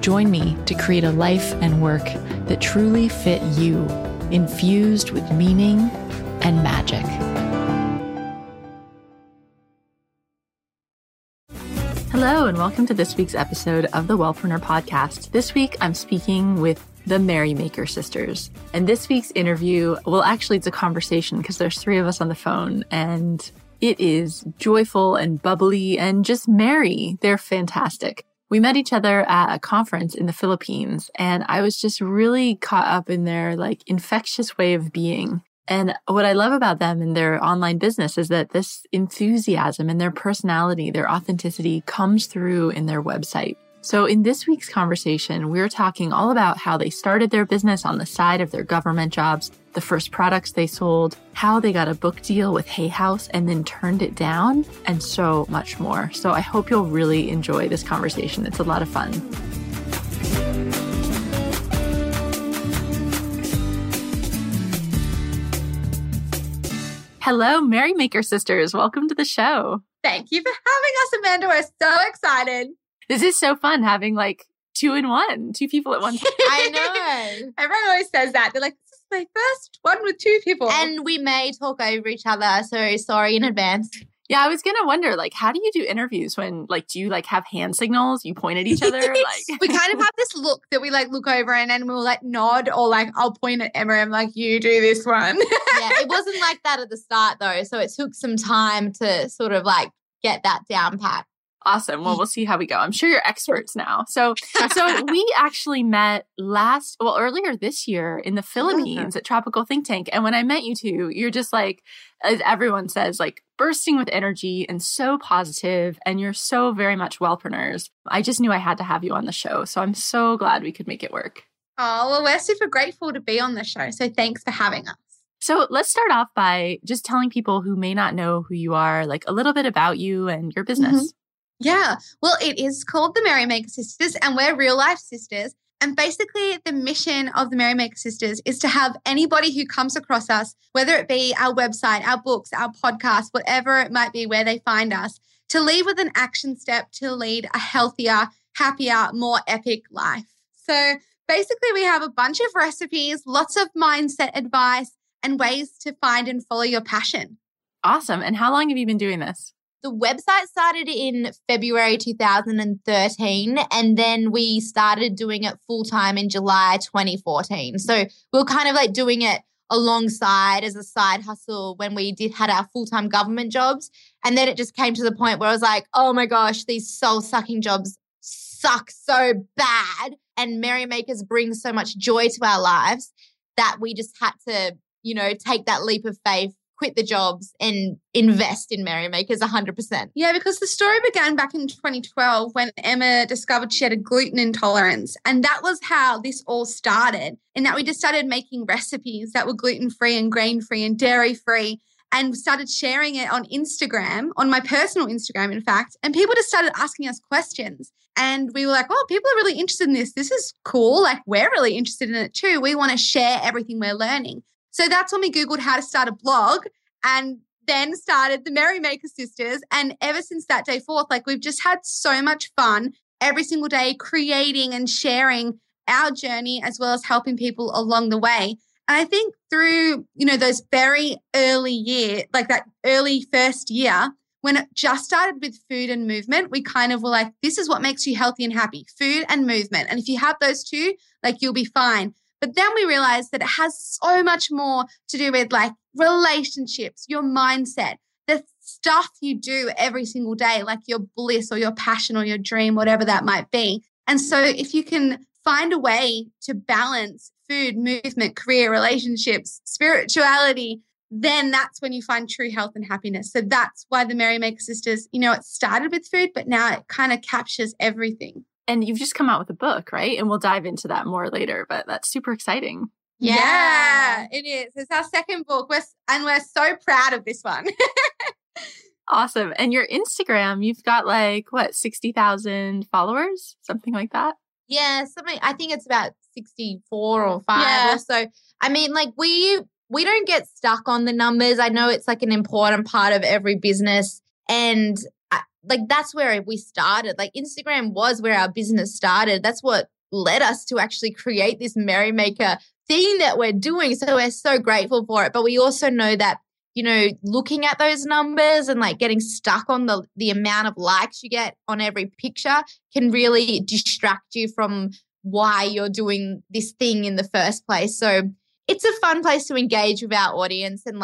Join me to create a life and work that truly fit you, infused with meaning and magic. Hello, and welcome to this week's episode of the Wellpreneur Podcast. This week, I'm speaking with the Merrymaker Sisters. And this week's interview, well, actually, it's a conversation because there's three of us on the phone, and it is joyful and bubbly and just merry. They're fantastic. We met each other at a conference in the Philippines, and I was just really caught up in their infectious way of being. And what I love about them and their online business is that this enthusiasm and their personality, their authenticity comes through in their website. So in this week's conversation, we're talking all about how they started their business on the side of their government jobs, the first products they sold, how they got a book deal with Hay House and then turned it down, and so much more. So I hope you'll really enjoy this conversation. It's a lot of fun. Hello, Merrymaker Sisters. Welcome to the show. Thank you for having us, Amanda. We're so excited. This is so fun having two people at one time. I know. Everyone always says that. They're like, this is my first one with two people. And we may talk over each other, so sorry in advance. Yeah, I was going to wonder, how do you do interviews when, do you, have hand signals? You point at each other? We kind of have this look that we, look over and then we'll, nod or, I'll point at Emma and I'm like, you do this one. Yeah, it wasn't like that at the start, though, so it took some time to sort of, get that down pat. Awesome. Well, we'll see how we go. I'm sure you're experts now. So we actually met earlier this year in the Philippines at Tropical Think Tank. And when I met you two, you're just as everyone says, bursting with energy and so positive, and you're so very much wellpreneurs. I just knew I had to have you on the show. So I'm so glad we could make it work. Oh, well, we're super grateful to be on the show. So thanks for having us. So let's start off by just telling people who may not know who you are, a little bit about you and your business. Mm-hmm. Yeah. Well, it is called the Merrymaker Sisters, and we're real life sisters. And basically the mission of the Merrymaker Sisters is to have anybody who comes across us, whether it be our website, our books, our podcast, whatever it might be where they find us, to leave with an action step to lead a healthier, happier, more epic life. So basically we have a bunch of recipes, lots of mindset advice and ways to find and follow your passion. Awesome. And how long have you been doing this? The website started in February 2013, and then we started doing it full-time in July 2014. So we were kind of doing it alongside as a side hustle when we had our full-time government jobs. And then it just came to the point where I was like, oh my gosh, these soul-sucking jobs suck so bad. And Merrymakers bring so much joy to our lives that we just had to, take that leap of faith, quit the jobs and invest in Merrymakers 100%. Yeah, because the story began back in 2012 when Emma discovered she had a gluten intolerance. And that was how this all started, in that we just started making recipes that were gluten-free and grain-free and dairy-free and started sharing it on Instagram, on my personal Instagram, in fact. And people just started asking us questions. And we were like, oh, people are really interested in this. This is cool. We're really interested in it too. We want to share everything we're learning. So that's when we Googled how to start a blog and then started the Merrymaker Sisters. And ever since that day forth, we've just had so much fun every single day creating and sharing our journey as well as helping people along the way. And I think through, those very early years, that early first year, when it just started with food and movement, we kind of were like, this is what makes you healthy and happy, food and movement. And if you have those two, you'll be fine. But then we realized that it has so much more to do with relationships, your mindset, the stuff you do every single day, your bliss or your passion or your dream, whatever that might be. And so if you can find a way to balance food, movement, career, relationships, spirituality, then that's when you find true health and happiness. So that's why the Merrymaker Sisters, it started with food, but now it kind of captures everything. And you've just come out with a book, right? And we'll dive into that more later, but that's super exciting. Yeah, it is. It's our second book. We're so proud of this one. Awesome. And your Instagram, you've got 60,000 followers, something like that? Yeah, I think it's about 64 or 5 or so. I mean, we don't get stuck on the numbers. I know it's an important part of every business, and that's where we started. Instagram was where our business started. That's what led us to actually create this Merrymaker thing that we're doing. So we're so grateful for it. But we also know that, looking at those numbers and getting stuck on the amount of likes you get on every picture can really distract you from why you're doing this thing in the first place. So it's a fun place to engage with our audience and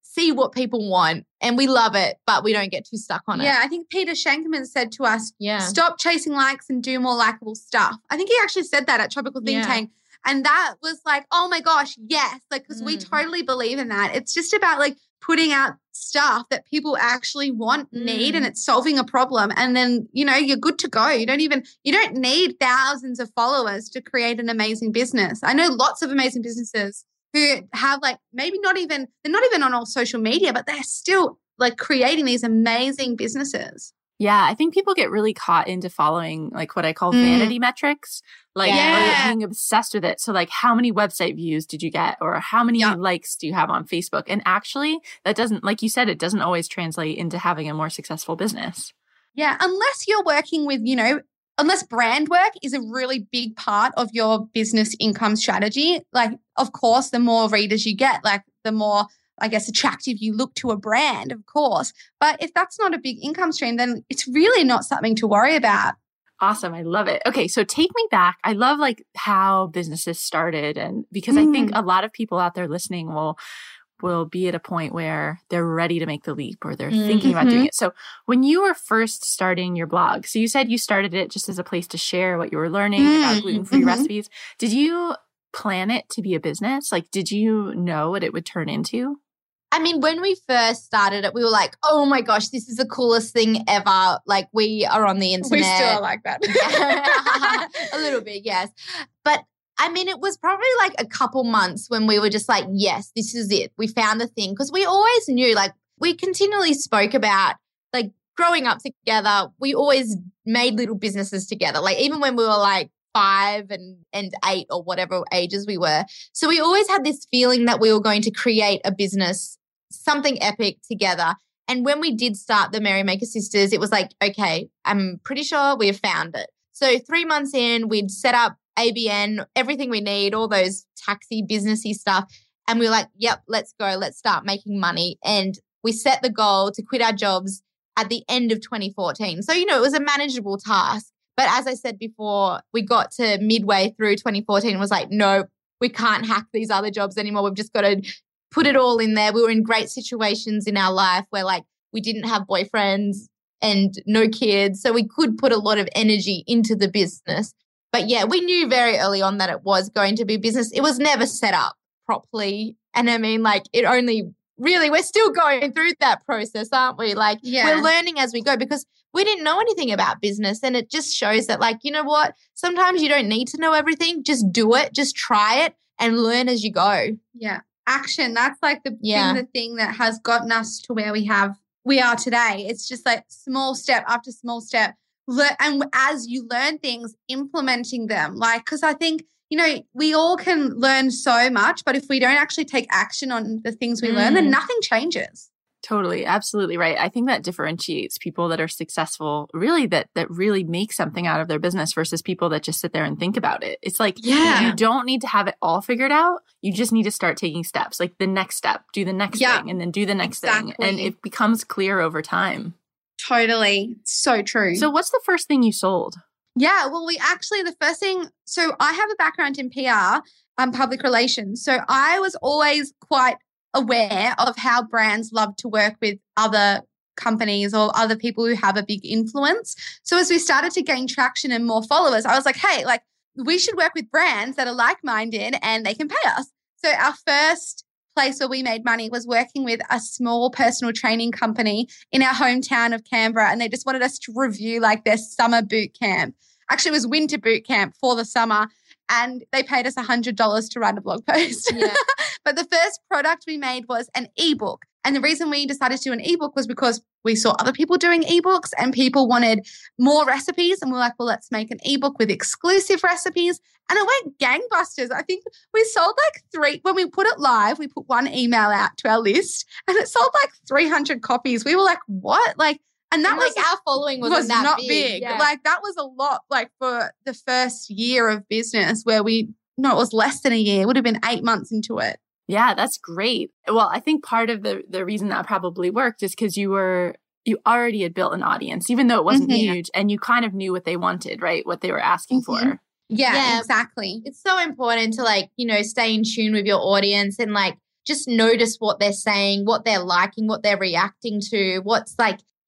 see what people want. And we love it, but we don't get too stuck on it. Yeah, I think Peter Shankman said to us, stop chasing likes and do more likable stuff. I think he actually said that at Tropical Think Tank. And that was oh my gosh, yes. Because we totally believe in that. It's just about putting out stuff that people actually want, need, and it's solving a problem. And then, you're good to go. You don't need thousands of followers to create an amazing business. I know lots of amazing businesses who have they're not even on all social media, but they're still creating these amazing businesses. Yeah, I think people get really caught into following what I call vanity metrics, being obsessed with it. So how many website views did you get, or how many likes do you have on Facebook? And actually that doesn't, like you said, it doesn't always translate into having a more successful business. Yeah, unless you're working with, unless brand work is a really big part of your business income strategy. Of course, the more readers you get, the more, I guess, attractive you look to a brand, of course. But if that's not a big income stream, then it's really not something to worry about. Awesome. I love it. Okay. So take me back. I love how businesses started, and because I think a lot of people out there listening will be at a point where they're ready to make the leap, or they're thinking about doing it. So when you were first starting your blog, so you said you started it just as a place to share what you were learning about gluten-free recipes. Did you plan it to be a business? Did you know what it would turn into? I mean, when we first started it, we were like, oh my gosh, this is the coolest thing ever. We are on the internet. We still are like that. A little bit, yes. But I mean, it was probably a couple months when we were just yes, this is it. We found the thing. Because we always knew, we continually spoke about, growing up together, we always made little businesses together. Even when we were 5 and 8 or whatever ages we were. So we always had this feeling that we were going to create a business, something epic together. And when we did start the Merrymaker Sisters, it was okay, I'm pretty sure we have found it. So 3 months in, we'd set up ABN, everything we need, all those taxi businessy stuff. And we were yep, let's go. Let's start making money. And we set the goal to quit our jobs at the end of 2014. So, it was a manageable task. But as I said before, we got to midway through 2014 and was no, we can't hack these other jobs anymore. We've just got to put it all in there. We were in great situations in our life where we didn't have boyfriends and no kids. So we could put a lot of energy into the business. But yeah, we knew very early on that it was going to be business. It was never set up properly. And I mean, it only really, we're still going through that process, aren't we? We're learning as we go, because we didn't know anything about business, and it just shows that what, sometimes you don't need to know everything. Just do it, just try it and learn as you go. Yeah. Action. That's the thing that has gotten us to where we are today. It's just small step after small step. And as you learn things, implementing them, because I think, we all can learn so much, but if we don't actually take action on the things we learn, then nothing changes. Totally. Absolutely right. I think that differentiates people that are successful, really, that really make something out of their business versus people that just sit there and think about it. It's you don't need to have it all figured out. You just need to start taking steps, the next step, do the next thing, and then do the next thing. And it becomes clear over time. Totally. So true. So what's the first thing you sold? Yeah, well, the first thing, so I have a background in PR, public relations. So I was always quite aware of how brands love to work with other companies or other people who have a big influence. So as we started to gain traction and more followers, I was hey, we should work with brands that are like-minded and they can pay us. So our first place where we made money was working with a small personal training company in our hometown of Canberra, and they just wanted us to review their summer boot camp. Actually, it was winter boot camp for the summer, and they paid us $100 to write a blog post. Yeah. But the first product we made was an ebook. And the reason we decided to do an ebook was because we saw other people doing ebooks and people wanted more recipes. And we're like, well, let's make an ebook with exclusive recipes. And it went gangbusters. I think we sold like when we put it live, we put one email out to our list and it sold like 300 copies. We were like, what? And that was our following wasn't that not big. Yeah. That was a lot, for the first year of business where it was less than a year. It would have been 8 months into it. Yeah, that's great. Well, I think part of the reason that probably worked is because you already had built an audience, even though it wasn't huge, and you kind of knew what they wanted, right? What they were asking for. Yeah, exactly. It's so important to stay in tune with your audience and just notice what they're saying, what they're liking, what they're reacting to, what's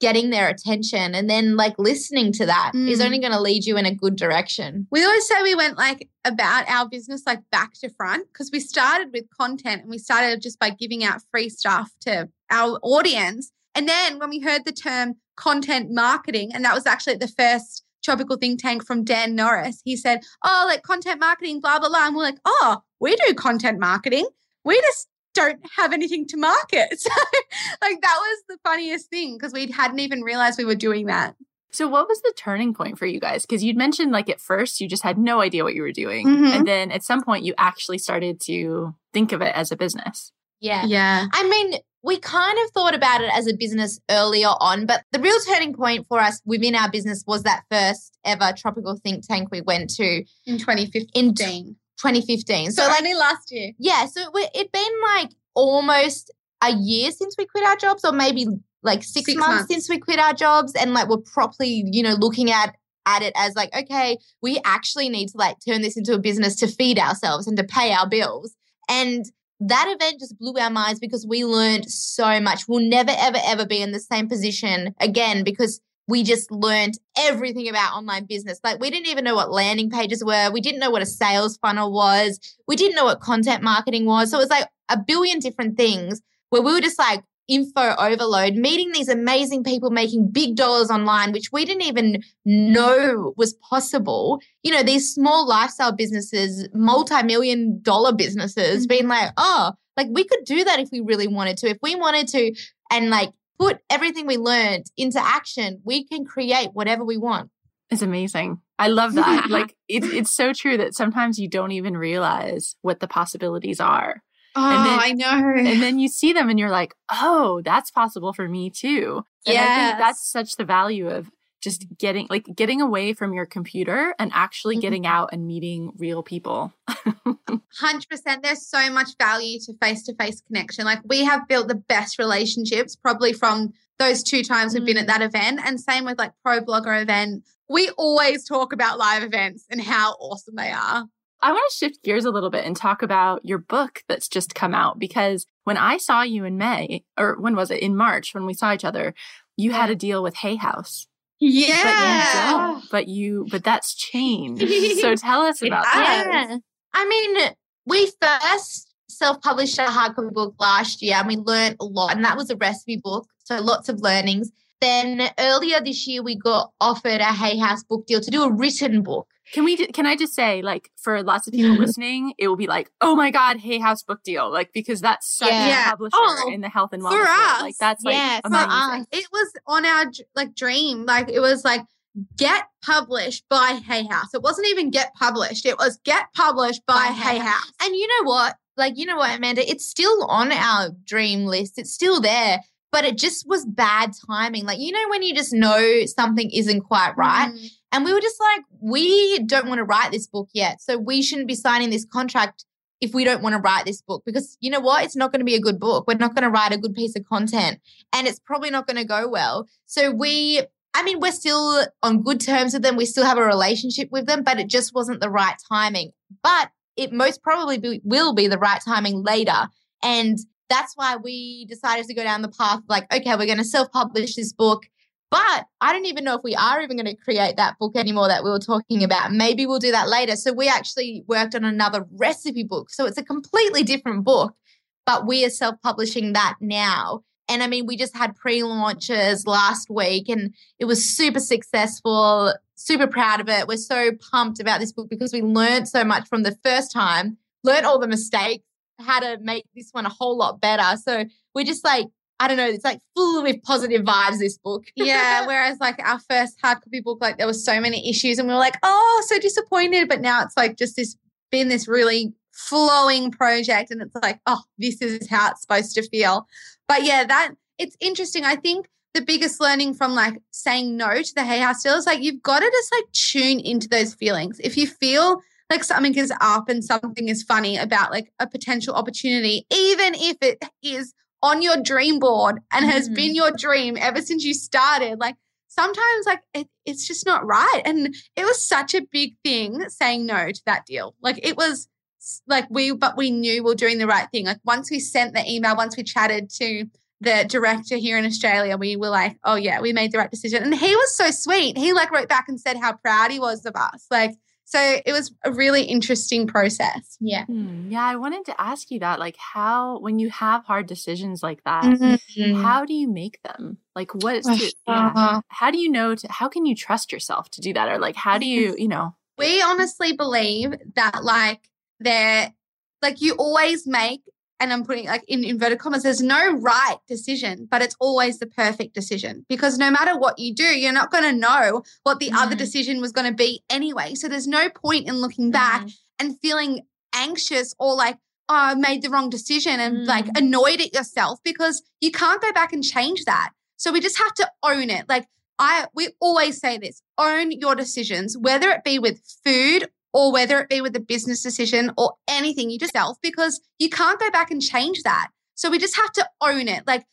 getting their attention. And then listening to that is only going to lead you in a good direction. We always say we went about our business back to front, because we started with content and we started just by giving out free stuff to our audience. And then when we heard the term content marketing, and that was actually the first Tropical Think Tank from Dan Norris, he said, oh, content marketing, blah, blah, blah. And we're like, oh, we do content marketing. We just don't have anything to market. So that was the funniest thing, because we hadn't even realized we were doing that. So what was the turning point for you guys? Because you'd mentioned at first you just had no idea what you were doing. Mm-hmm. And then at some point you actually started to think of it as a business. Yeah. Yeah. I mean, we kind of thought about it as a business earlier on, but the real turning point for us within our business was that first ever Tropical Think Tank we went to in 2015. 2015. So only last year. Yeah. So it'd been almost a year since we quit our jobs, or maybe six months since we quit our jobs, and we're properly, looking at it as okay, we actually need to turn this into a business to feed ourselves and to pay our bills. And that event just blew our minds because we learned so much. We'll never, ever, ever be in the same position again, because we just learned everything about online business. We didn't even know what landing pages were. We didn't know what a sales funnel was. We didn't know what content marketing was. So it was a billion different things where we were just info overload, meeting these amazing people making big dollars online, which we didn't even know was possible. These small lifestyle businesses, multi-million-dollar businesses, being we could do that if we really wanted to. If we wanted to and put everything we learned into action, we can create whatever we want. It's amazing. I love that. It's so true that sometimes you don't even realize what the possibilities are. Oh, and then, I know. And then you see them and you're like, oh, that's possible for me too. And I think that's such the value of just getting away from your computer and actually getting out and meeting real people. 100%. There's so much value to face-to-face connection. We have built the best relationships probably from those 2 times we've been at that event, and same with pro blogger event. We always talk about live events and how awesome they are. I want to shift gears a little bit and talk about your book that's just come out, because when I saw you in May, or when was it? In March, when we saw each other, you had a deal with Hay House. Yeah. But that's changed. So tell us about that. I mean, we first self-published a hardcover book last year and we learned a lot, and that was a recipe book. So lots of learnings. Then earlier this year, we got offered a Hay House book deal to do a written book. Can I just say, for lots of people listening, it will be oh my God, Hay House book deal. Because that's such a publisher in the health and wellness for us. World. That's amazing. For us. It was on our dream. It was get published by Hay House. It wasn't even get published. It was get published by Hay House. And you know what? You know what, Amanda? It's still on our dream list. It's still there. But it just was bad timing. When you just know something isn't quite right. Mm. And we were just we don't want to write this book yet. So we shouldn't be signing this contract if we don't want to write this book, because you know what? It's not going to be a good book. We're not going to write a good piece of content, and it's probably not going to go well. So we're still on good terms with them. We still have a relationship with them, but it just wasn't the right timing. But it most probably will be the right timing later. And that's why we decided to go down the path of okay, we're going to self-publish this book, but I don't even know if we are even going to create that book anymore that we were talking about. Maybe we'll do that later. So we actually worked on another recipe book. So it's a completely different book, but we are self-publishing that now. And I mean, we just had pre-launches last week and it was super successful, super proud of it. We're so pumped about this book because we learned so much from the first time, learned all the mistakes, how to make this one a whole lot better. So we're just like, I don't know, it's like full with positive vibes, this book. Yeah, whereas like our first hardcopy book, like there was so many issues and we were like, oh, so disappointed. But now it's like just this, been this really flowing project and it's like, oh, this is how it's supposed to feel. But yeah, that it's interesting. I think the biggest learning from like saying no to the Hay House deal is like you've got to just like tune into those feelings. If you feel like something is up and something is funny about like a potential opportunity, even if it is on your dream board and has been your dream ever since you started, like sometimes like it's just not right. And it was such a big thing saying no to that deal. Like it was like we knew we were doing the right thing. Like once we sent the email, once we chatted to the director here in Australia, we were like, oh yeah, we made the right decision. And he was so sweet. He like wrote back and said how proud he was of us. Like, so it was a really interesting process. Yeah. Yeah. I wanted to ask you that, like how, when you have hard decisions like that, how do you make them? Like what is, how do you know, how can you trust yourself to do that? Or like, how do you, you know? We honestly believe that like there, like you always make, and I'm putting like in inverted commas, there's no right decision, but it's always the perfect decision because no matter what you do, you're not going to know what the other decision was going to be anyway. So there's no point in looking back and feeling anxious or like, oh, I made the wrong decision and like annoyed at yourself because you can't go back and change that. So we just have to own it. Like we always say this, own your decisions, whether it be with food or whether it be with a business decision or anything you just self, because you can't go back and change that. So we just have to own it. Like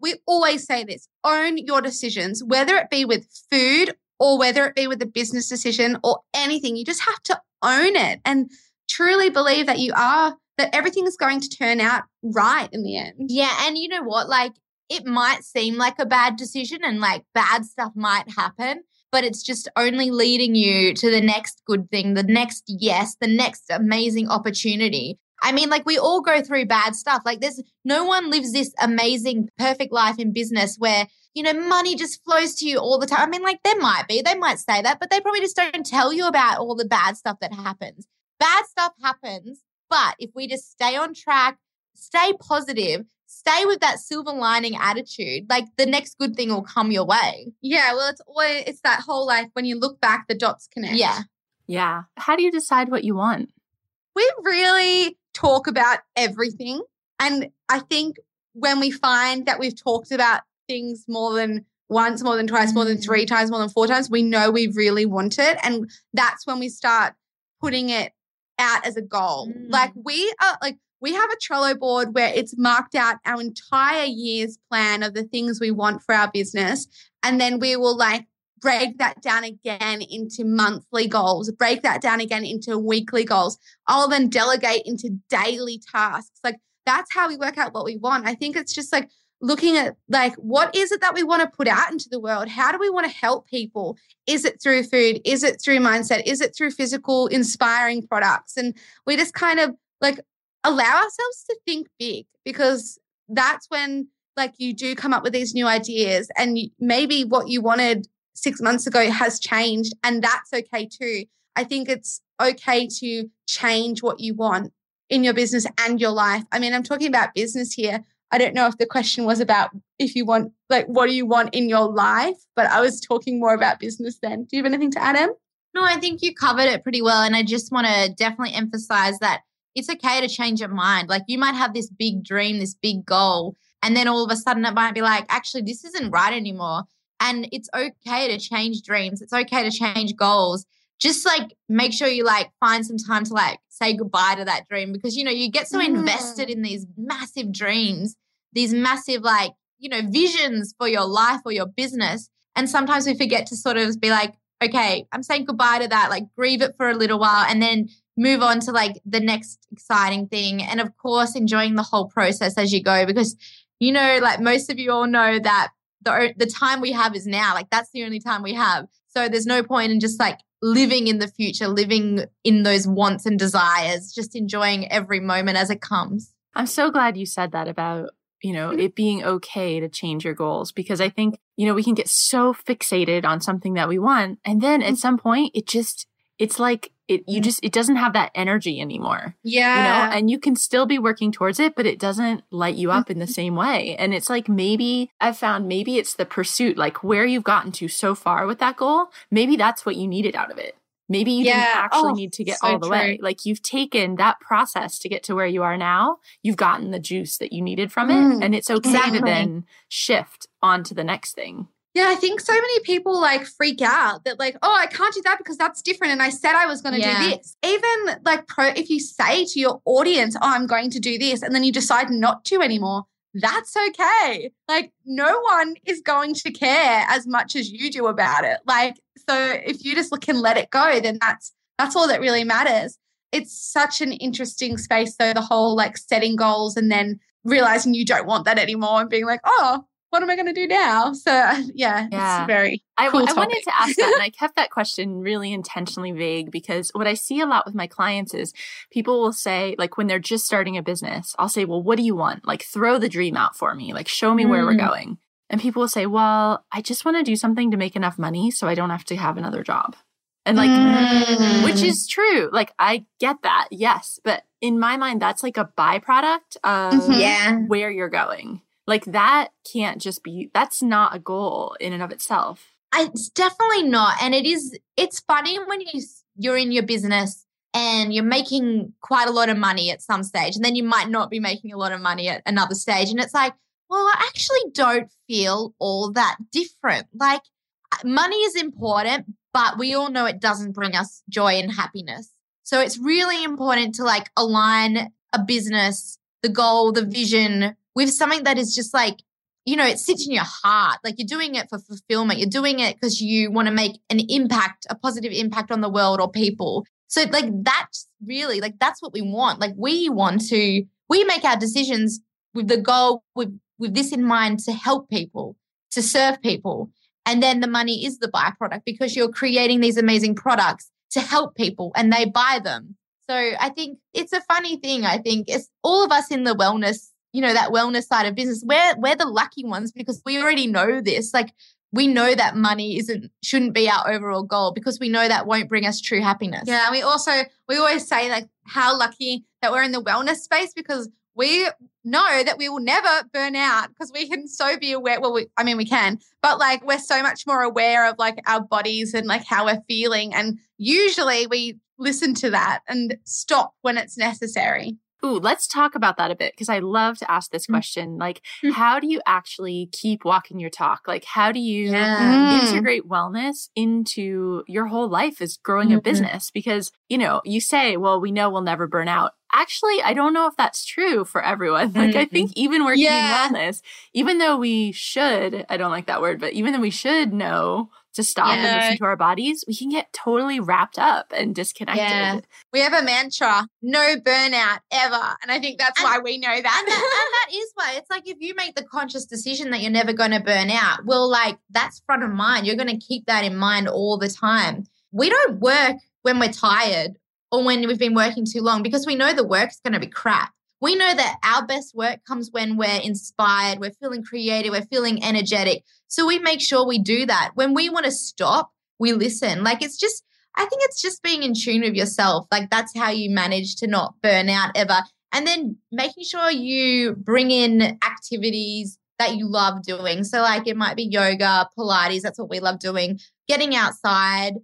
we always say this, own your decisions, whether it be with food or whether it be with a business decision or anything, you just have to own it and truly believe that that everything is going to turn out right in the end. Yeah. And you know what, like it might seem like a bad decision and like bad stuff might happen, but it's just only leading you to the next good thing, the next yes, the next amazing opportunity. I mean, like we all go through bad stuff. Like there's no one lives this amazing, perfect life in business where, you know, money just flows to you all the time. I mean, like they might say that, but they probably just don't tell you about all the bad stuff that happens. Bad stuff happens, but if we just stay on track, stay positive, stay with that silver lining attitude, like the next good thing will come your way. Yeah, well, it's always, it's that whole like when you look back, the dots connect. Yeah. Yeah. How do you decide what you want? We really talk about everything. And I think when we find that we've talked about things more than once, more than twice, more than three times, more than four times, we know we really want it. And that's when we start putting it out as a goal. Like we have a Trello board where it's marked out our entire year's plan of the things we want for our business. And then we will like break that down again into monthly goals, break that down again into weekly goals. I'll then delegate into daily tasks. Like that's how we work out what we want. I think it's just like looking at like what is it that we want to put out into the world? How do we want to help people? Is it through food? Is it through mindset? Is it through physical inspiring products? And we just kind of like allow ourselves to think big because that's when like you do come up with these new ideas and maybe what you wanted 6 months ago has changed and that's okay too. I think it's okay to change what you want in your business and your life. I mean, I'm talking about business here. I don't know if the question was about if you want, like, what do you want in your life? But I was talking more about business then. Do you have anything to add, Em? No, I think you covered it pretty well. And I just want to definitely emphasize that it's okay to change your mind. Like you might have this big dream, this big goal, and then all of a sudden it might be like, actually, this isn't right anymore. And it's okay to change dreams. It's okay to change goals. Just like make sure you like find some time to like say goodbye to that dream because, you know, you get so invested in these massive dreams, these massive like, you know, visions for your life or your business. And sometimes we forget to sort of be like, okay, I'm saying goodbye to that, like grieve it for a little while and then move on to like the next exciting thing. And of course, enjoying the whole process as you go, because, you know, like most of you all know that the time we have is now, like that's the only time we have. So there's no point in just like living in the future, living in those wants and desires, just enjoying every moment as it comes. I'm so glad you said that about you know, it being okay to change your goals, because I think, you know, we can get so fixated on something that we want. And then at some point it doesn't have that energy anymore. Yeah. You know, and you can still be working towards it, but it doesn't light you up in the same way. And it's like, maybe it's the pursuit, like where you've gotten to so far with that goal. Maybe that's what you needed out of it. Maybe you didn't actually need to get all the way. Like you've taken that process to get to where you are now. You've gotten the juice that you needed from it. And it's okay to then shift on to the next thing. Yeah, I think so many people like freak out that like, oh, I can't do that because that's different. And I said I was going to do this. Even like if you say to your audience, oh, I'm going to do this, and then you decide not to anymore, that's okay. Like no one is going to care as much as you do about it. Like, so if you just can let it go, then that's all that really matters. It's such an interesting space though, the whole like setting goals and then realizing you don't want that anymore and being like, oh, what am I going to do now? So yeah. It's very cool topic. I wanted to ask that, and I kept that question really intentionally vague because what I see a lot with my clients is people will say, like when they're just starting a business, I'll say, well, what do you want? Like throw the dream out for me, like show me where we're going. And people will say, well, I just want to do something to make enough money so I don't have to have another job. And like, which is true. Like, I get that. Yes. But in my mind, that's like a byproduct of where you're going. Like that can't just be, that's not a goal in and of itself. It's definitely not. And it's funny when you're in your business and you're making quite a lot of money at some stage, and then you might not be making a lot of money at another stage. And it's like, well, I actually don't feel all that different. Like money is important, but we all know it doesn't bring us joy and happiness. So it's really important to like align a business, the goal, the vision, with something that is just like, you know, it sits in your heart. Like you're doing it for fulfillment. You're doing it because you want to make an impact, a positive impact on the world or people. So like that's really like, that's what we want. Like we make our decisions with the goal, with this in mind, to help people, to serve people. And then the money is the byproduct because you're creating these amazing products to help people and they buy them. So I think it's a funny thing. I think it's all of us in the wellness, you know, that wellness side of business, we're the lucky ones because we already know this. Like we know that money shouldn't be our overall goal because we know that won't bring us true happiness. Yeah. And we always say like how lucky that we're in the wellness space because we know that we will never burn out because we can so be aware. Well, we can, but like we're so much more aware of like our bodies and like how we're feeling. And usually we listen to that and stop when it's necessary. Ooh, let's talk about that a bit because I love to ask this question. Like, how do you actually keep walking your talk? Like, how do you integrate wellness into your whole life as growing a business? Because, you know, you say, well, we know we'll never burn out. Actually, I don't know if that's true for everyone. Like, I think even working in wellness, even though we should, I don't like that word, but even though we should know to stop and listen to our bodies, we can get totally wrapped up and disconnected. Yeah. We have a mantra, no burnout ever. And I think that's why we know that. And that is why. It's like if you make the conscious decision that you're never going to burn out, well, like that's front of mind. You're going to keep that in mind all the time. We don't work when we're tired or when we've been working too long because we know the work's going to be crap. We know that our best work comes when we're inspired, we're feeling creative, we're feeling energetic. So we make sure we do that. When we want to stop, we listen. Like it's just, I think it's just being in tune with yourself. Like that's how you manage to not burn out ever. And then making sure you bring in activities that you love doing. So like it might be yoga, Pilates, that's what we love doing, getting outside,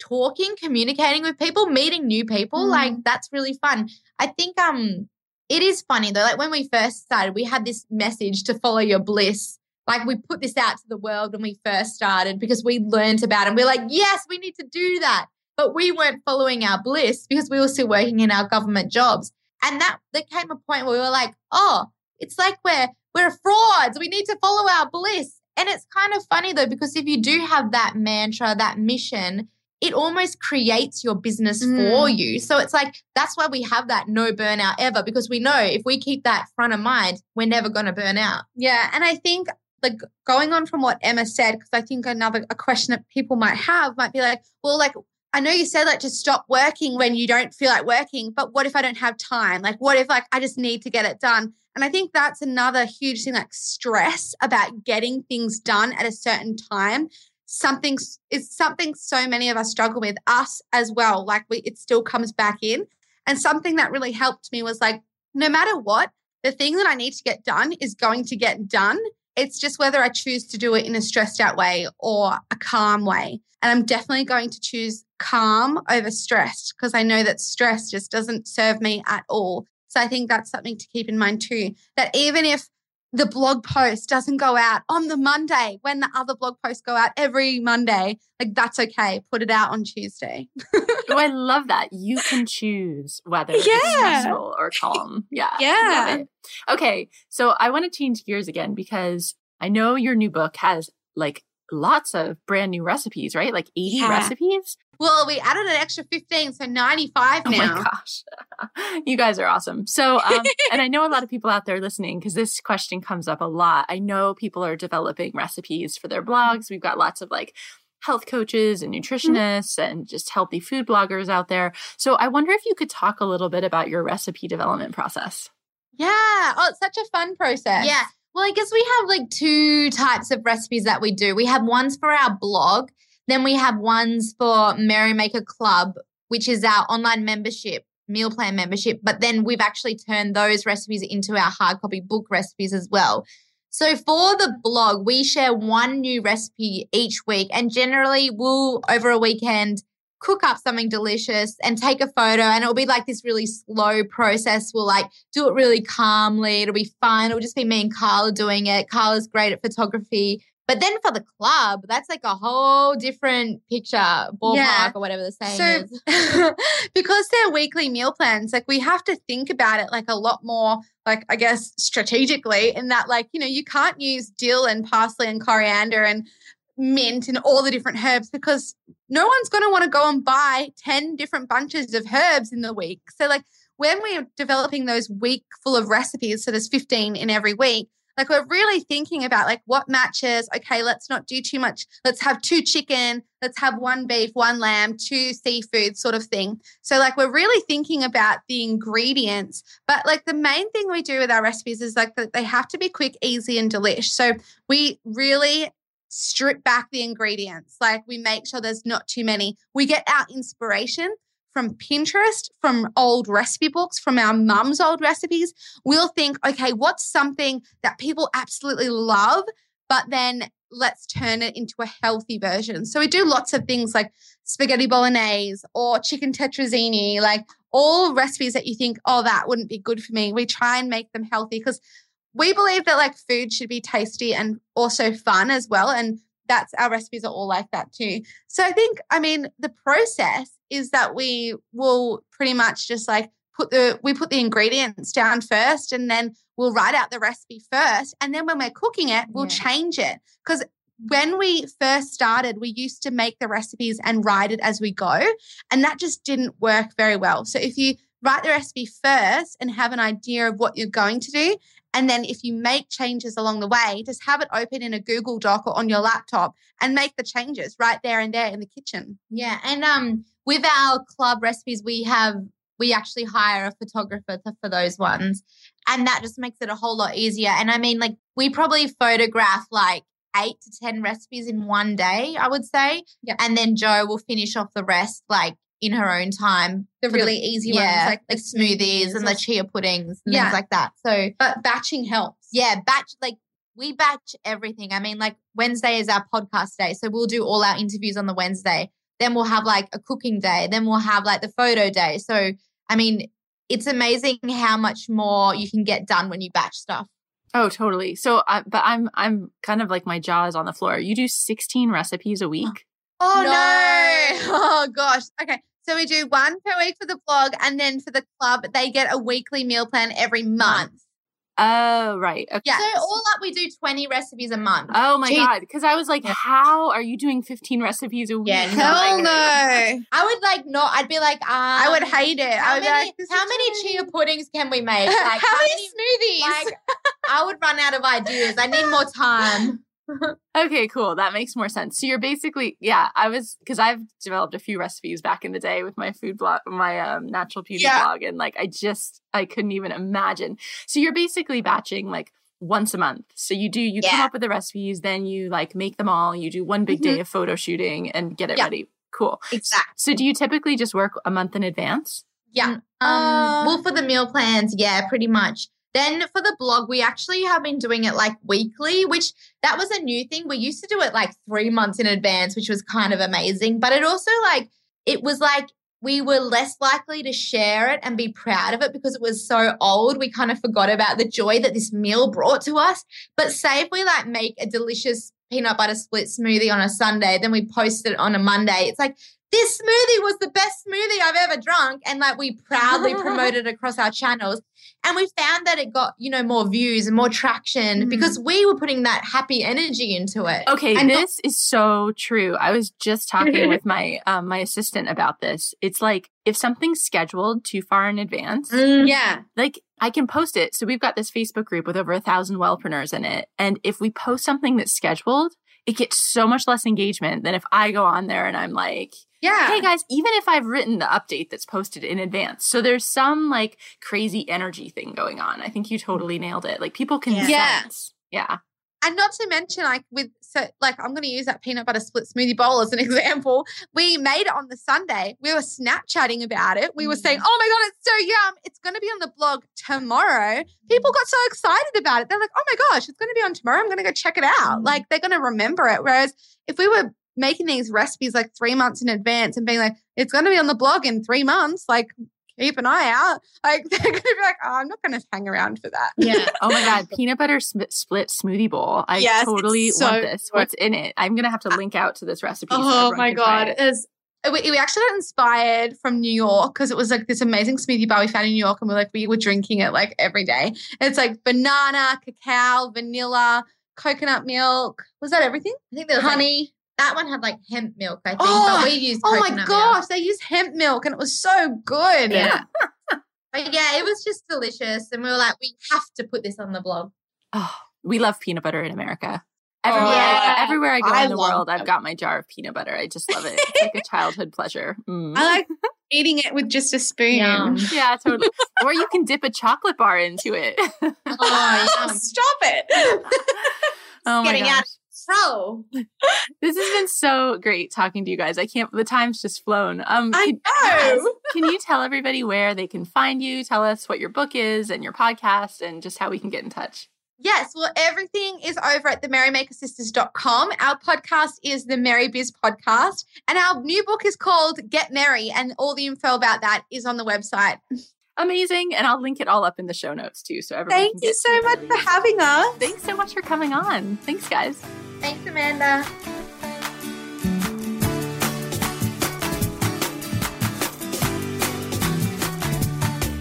talking, communicating with people, meeting new people. Like that's really fun. I think, it is funny though, like when we first started, we had this message to follow your bliss. Like we put this out to the world when we first started because we learned about it and we're like, yes, we need to do that. But we weren't following our bliss because we were still working in our government jobs. And that there came a point where we were like, oh, it's like we're frauds. We need to follow our bliss. And it's kind of funny though, because if you do have that mantra, that mission, it almost creates your business for you. So it's like, that's why we have that no burnout ever, because we know if we keep that front of mind, we're never going to burn out. Yeah. And I think like going on from what Emma said, because I think a question that people might have might be like, well, like I know you said like to stop working when you don't feel like working, but what if I don't have time? Like, what if like I just need to get it done? And I think that's another huge thing, like stress about getting things done at a certain time. Something so many of us struggle with, us as well. Like it still comes back in. And something that really helped me was like, no matter what, the thing that I need to get done is going to get done. It's just whether I choose to do it in a stressed out way or a calm way. And I'm definitely going to choose calm over stressed because I know that stress just doesn't serve me at all. So I think that's something to keep in mind too, that even if the blog post doesn't go out on the Monday when the other blog posts go out every Monday, like that's okay. Put it out on Tuesday. Oh, I love that. You can choose whether it's stressful or calm. Yeah. Okay. So I want to change gears again because I know your new book has like lots of brand new recipes, right? Like 80 recipes. Well, we added an extra 15, so 95 now. Oh my gosh. You guys are awesome. So, and I know a lot of people out there listening because this question comes up a lot. I know people are developing recipes for their blogs. We've got lots of like health coaches and nutritionists and just healthy food bloggers out there. So I wonder if you could talk a little bit about your recipe development process. Yeah. Oh, it's such a fun process. Yeah. Well, I guess we have like two types of recipes that we do. We have ones for our blog. Then we have ones for Merrymaker Club, which is our online membership, meal plan membership. But then we've actually turned those recipes into our hard copy book recipes as well. So for the blog, we share one new recipe each week and generally we'll, over a weekend, cook up something delicious and take a photo, and it'll be like this really slow process. We'll like do it really calmly. It'll be fun. It'll just be me and Carla doing it. Carla's great at photography. But then for the club, that's like a whole different picture, ballpark or whatever the saying is. Because they're weekly meal plans, like we have to think about it like a lot more, like I guess strategically in that like, you know, you can't use dill and parsley and coriander and mint and all the different herbs because no one's going to want to go and buy 10 different bunches of herbs in the week. So like when we're developing those week full of recipes, so there's 15 in every week, like we're really thinking about like what matches. Okay, let's not do too much. Let's have 2 chicken. Let's have 1 beef, 1 lamb, 2 seafood sort of thing. So like we're really thinking about the ingredients. But like the main thing we do with our recipes is like that they have to be quick, easy and delish. So we really strip back the ingredients. Like we make sure there's not too many. We get our inspiration from Pinterest, from old recipe books, from our mum's old recipes. We'll think, okay, what's something that people absolutely love, but then let's turn it into a healthy version. So we do lots of things like spaghetti bolognese or chicken tetrazzini, like all recipes that you think, oh, that wouldn't be good for me. We try and make them healthy because we believe that like food should be tasty and also fun as well. And that's our recipes are all like that too. So I think, I mean, the process is that we will pretty much just like put the ingredients down first and then we'll write out the recipe first. And then when we're cooking it, we'll change it. Because when we first started, we used to make the recipes and write it as we go. And that just didn't work very well. So if you write the recipe first and have an idea of what you're going to do, and then if you make changes along the way, just have it open in a Google Doc or on your laptop and make the changes right there and there in the kitchen. Yeah. And with our club recipes, we actually hire a photographer for those ones. And that just makes it a whole lot easier. And I mean, like we probably photograph like 8 to 10 recipes in one day, I would say. Yep. And then Jo will finish off the rest like in her own time. The really easy ones like smoothies and the chia puddings and things like that. So, but batching helps. Yeah, we batch everything. I mean, like Wednesday is our podcast day. So we'll do all our interviews on the Wednesday. Then we'll have like a cooking day. Then we'll have like the photo day. So, I mean, it's amazing how much more you can get done when you batch stuff. Oh, totally. So, but I'm kind of like my jaw is on the floor. You do 16 recipes a week? Oh, no. Oh, gosh. Okay. So we do one per week for the blog, and then for the club, they get a weekly meal plan every month. Oh, right. Okay. Yeah. So all up, we do 20 recipes a month. Oh, my God. Because I was like, how are you doing 15 recipes a week? Yeah, hell no. I would like not. I'd be like, I would hate it. I would be like, how many chia puddings can we make? Like, how many smoothies? Like, I would run out of ideas. I need more time. Okay, cool. That makes more sense. So you're basically, because I've developed a few recipes back in the day with my food blog, my natural beauty blog, and I couldn't even imagine. So you're basically batching once a month. So you come up with the recipes, then you make them all, you do one big day of photo shooting and get it ready. Cool. Exactly. So do you typically just work a month in advance? Yeah. Well, for the meal plans, pretty much. Then for the blog, we actually have been doing it weekly, which that was a new thing. We used to do it 3 months in advance, which was kind of amazing. But it also we were less likely to share it and be proud of it because it was so old. We kind of forgot about the joy that this meal brought to us. But say if we make a delicious peanut butter split smoothie on a Sunday, then we post it on a Monday. It's this smoothie was the best smoothie I've ever drunk. And we proudly promoted across our channels. And we found that it got, more views and more traction because we were putting that happy energy into it. Okay, and this is so true. I was just talking with my my assistant about this. It's if something's scheduled too far in advance, I can post it. So we've got this Facebook group with over 1,000 wellpreneurs in it. And if we post something that's scheduled, it gets so much less engagement than if I go on there and I'm hey guys, even if I've written the update that's posted in advance. So there's some crazy energy thing going on. I think you totally nailed it. People can sense. Yeah. And not to mention I'm going to use that peanut butter split smoothie bowl as an example. We made it on the Sunday. We were Snapchatting about it. We were saying, oh my God, it's so yum. It's going to be on the blog tomorrow. People got so excited about it. They're like, oh my gosh, it's going to be on tomorrow. I'm going to go check it out. They're going to remember it. Whereas if we were making these recipes 3 months in advance and being it's going to be on the blog in 3 months, keep an eye out. They're going to be I'm not going to hang around for that. Yeah. Oh my God. Peanut butter split smoothie bowl. I totally want this. What's in it? I'm going to have to link out to this recipe. Oh my God. We actually got inspired from New York because it was this amazing smoothie bar we found in New York. And we were drinking it every day. It's banana, cacao, vanilla, coconut milk. Was that everything? I think there was honey. That one had hemp milk, I think, but we used coconut milk. Oh my gosh, they used hemp milk and it was so good. Yeah. But it was just delicious. And we were we have to put this on the blog. Oh, we love peanut butter in America. Everywhere I go in the world, I've got my jar of peanut butter. I just love it. It's a childhood pleasure. Mm. I eating it with just a spoon. Yum. Yeah, totally. Or you can dip a chocolate bar into it. Stop it. Oh my gosh. Bro. This has been so great talking to you guys. The time's just flown. I know. Guys, can you tell everybody where they can find you? Tell us what your book is and your podcast and just how we can get in touch. Yes. Well, everything is over at themerrymakersisters.com. Our podcast is the Merry Biz Podcast and our new book is called Get Merry, and all the info about that is on the website. Amazing. And I'll link it all up in the show notes too. So everyone Thank you so much for having us. Thanks so much for coming on. Thanks, guys. Thanks, Amanda.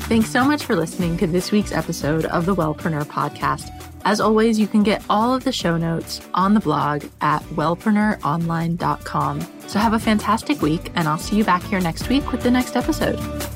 Thanks so much for listening to this week's episode of the Wellpreneur Podcast. As always, you can get all of the show notes on the blog at wellpreneuronline.com. So have a fantastic week, and I'll see you back here next week with the next episode.